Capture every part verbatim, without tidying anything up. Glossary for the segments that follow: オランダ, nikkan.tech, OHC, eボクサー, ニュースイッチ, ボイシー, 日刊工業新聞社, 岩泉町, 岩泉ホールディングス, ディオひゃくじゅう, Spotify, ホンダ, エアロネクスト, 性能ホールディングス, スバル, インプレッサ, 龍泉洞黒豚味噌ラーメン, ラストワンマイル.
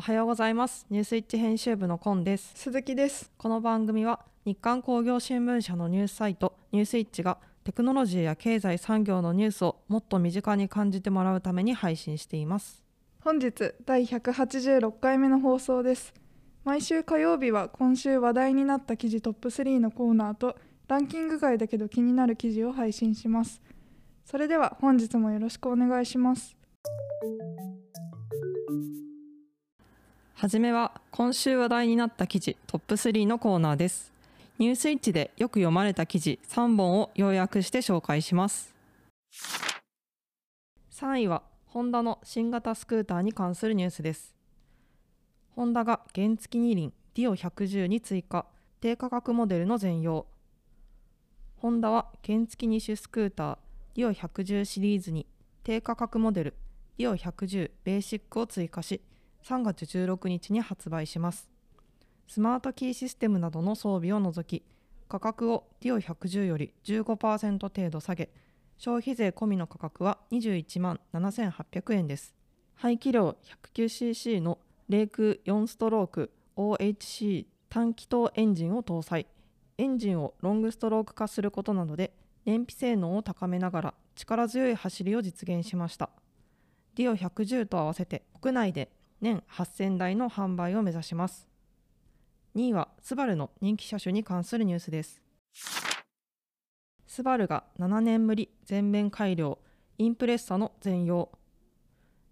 おはようございます。ニュースイッチ編集部のコンです。鈴木です。この番組は日刊工業新聞社のニュースサイトニュースイッチがテクノロジーや経済産業のニュースをもっと身近に感じてもらうために配信しています。本日だいひゃくはちじゅうろっかいめの放送です。毎週火曜日は今週話題になった記事トップスリーのコーナーとランキング外だけど気になる記事を配信します。それでは本日もよろしくお願いします。はじめは今週話題になった記事トップスリーのコーナーです。ニュースイッチでよく読まれた記事さんぼんを要約して紹介します。さんいはホンダの新型スクーターに関するニュースです。ホンダが原付二輪 ディオひゃくじゅう に追加、低価格モデルの全容。ホンダは原付二種スクーター ディオひゃくじゅう シリーズに低価格モデル ディオひゃくじゅう ベーシックを追加し、さんがつじゅうろくにちに発売します。スマートキーシステムなどの装備を除き、価格を ディオひゃくじゅう より じゅうごパーセント 程度下げ、消費税込みの価格はにじゅういちまんななせんはっぴゃくえんです。排気量 ひゃくきゅうシーシー の冷空よんストローク オーエイチシー 単気筒エンジンを搭載。エンジンをロングストローク化することなどで燃費性能を高めながら力強い走りを実現しました。 ディオひゃくじゅう と合わせて国内で年はっせんだいの販売を目指します。にいはスバルの人気車種に関するニュースです。スバルがななねんぶり全面改良、インプレッサの全容。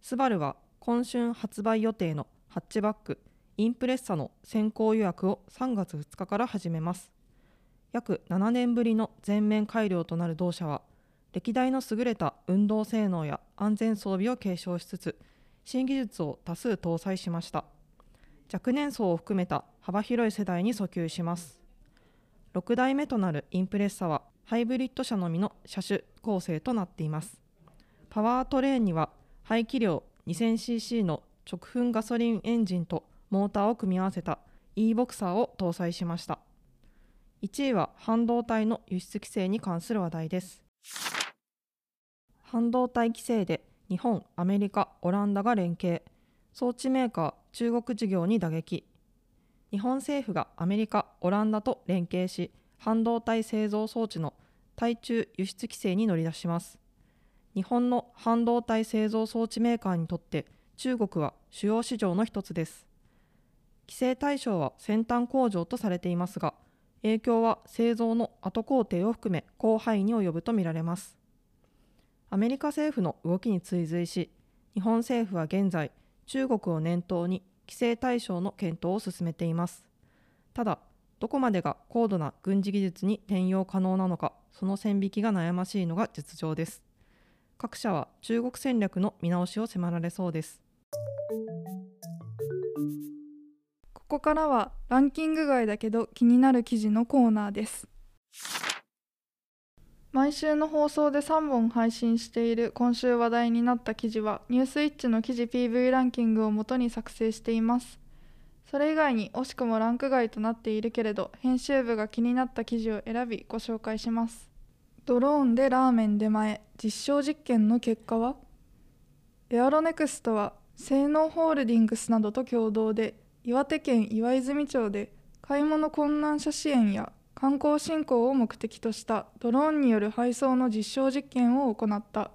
スバルは今春発売予定のハッチバックインプレッサの先行予約をさんがつふつかから始めます。約ななねんぶりの全面改良となる同社は、歴代の優れた運動性能や安全装備を継承しつつ、新技術を多数搭載しました。若年層を含めた幅広い世代に訴求します。ろくだいめとなるインプレッサはハイブリッド車のみの車種構成となっています。パワートレーンには排気量 にせんシーシー の直噴ガソリンエンジンとモーターを組み合わせた e ボクサーを搭載しました。いちいは半導体の輸出規制に関する話題です。半導体規制で日本、アメリカ、オランダが連携、装置メーカー、中国事業に打撃。日本政府がアメリカ、オランダと連携し、半導体製造装置の対中輸出規制に乗り出します。日本の半導体製造装置メーカーにとって中国は主要市場の一つです。規制対象は先端工場とされていますが、影響は製造の後工程を含め広範囲に及ぶとみられます。アメリカ政府の動きに追随し、日本政府は現在、中国を念頭に規制対象の検討を進めています。ただ、どこまでが高度な軍事技術に転用可能なのか、その線引きが悩ましいのが実情です。各社は中国戦略の見直しを迫られそうです。ここからはランキング外だけど気になる記事のコーナーです。毎週の放送でさんぼん配信している今週話題になった記事はニュースイッチの記事 ピーブイ ランキングをもとに作成しています。それ以外に惜しくもランク外となっているけれど、編集部が気になった記事を選びご紹介します。ドローンでラーメン出前、実証実験の結果は。エアロネクストは性能ホールディングスなどと共同で岩手県岩泉町で買い物困難者支援や観光振興を目的としたドローンによる配送の実証実験を行った。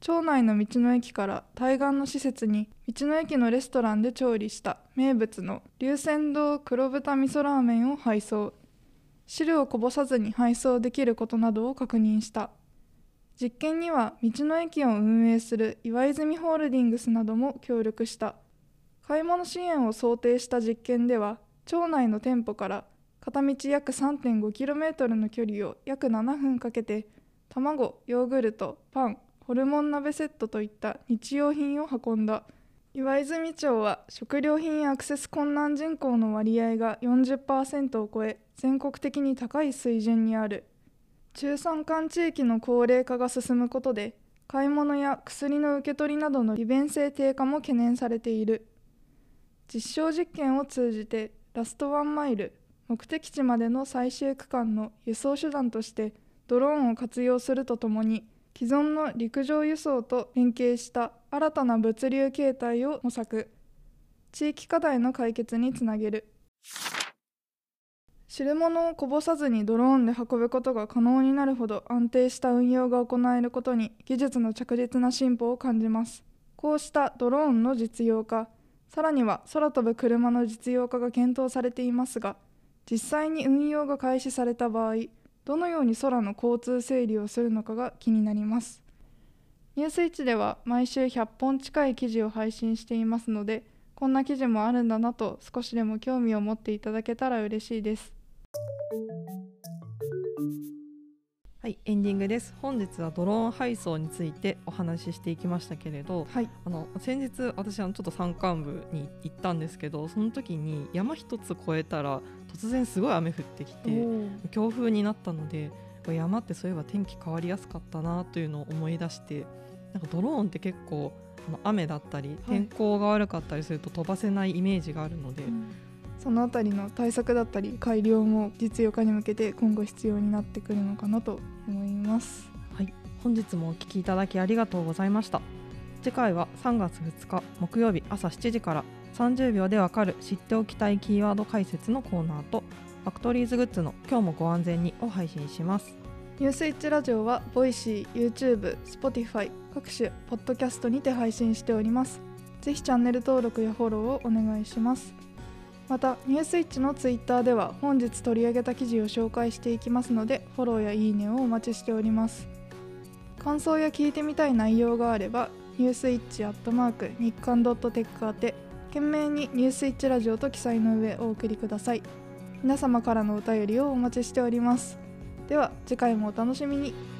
町内の道の駅から対岸の施設に道の駅のレストランで調理した名物の龍泉洞黒豚味噌ラーメンを配送。汁をこぼさずに配送できることなどを確認した。実験には道の駅を運営する岩泉ホールディングスなども協力した。買い物支援を想定した実験では、町内の店舗から片道約 さんてんごキロメートル の距離を約ななふんかけて、卵、ヨーグルト、パン、ホルモン鍋セットといった日用品を運んだ。岩泉町は食料品アクセス困難人口の割合が よんじゅっパーセント を超え、全国的に高い水準にある。中山間地域の高齢化が進むことで、買い物や薬の受け取りなどの利便性低下も懸念されている。実証実験を通じてラストワンマイル、目的地までの最終区間の輸送手段としてドローンを活用するとともに、既存の陸上輸送と連携した新たな物流形態を模索。地域課題の解決につなげる。汁物をこぼさずにドローンで運ぶことが可能になるほど安定した運用が行えることに技術の着実な進歩を感じます。こうしたドローンの実用化、さらには空飛ぶ車の実用化が検討されていますが、実際に運用が開始された場合、どのように空の交通整理をするのかが気になります。ニュースイッチでは毎週ひゃっぽん近い記事を配信していますので、こんな記事もあるんだなと少しでも興味を持っていただけたら嬉しいです。はい、エンディングです。本日はドローン配送についてお話ししていきましたけれど、はい、あの先日私はちょっと山間部に行ったんですけど、その時に山一つ越えたら突然すごい雨降ってきて強風になったので、山ってそういえば天気変わりやすかったなというのを思い出して、なんかドローンって結構雨だったり天候が悪かったりすると飛ばせないイメージがあるので、はい、うん、そのあたりの対策だったり改良も実用化に向けて今後必要になってくるのかなと思います。はい、本日もお聞きいただきありがとうございました。次回はさんがつふつか木曜日朝しちじからさんじゅうびょうでわかる知っておきたいキーワード解説のコーナーとファクトリーズグッズの今日もご安全にを配信します。ニュースイッチラジオはボイシー、YouTube、Spotify 各種ポッドキャストにて配信しております。ぜひチャンネル登録やフォローをお願いします。またニュースイッチのツイッターでは本日取り上げた記事を紹介していきますので、フォローやいいねをお待ちしております。感想や聞いてみたい内容があればニュースイッチ@nikkan.tech 宛て、件名にニュースイッチラジオと記載の上お送りください。皆様からのお便りをお待ちしております。では次回もお楽しみに。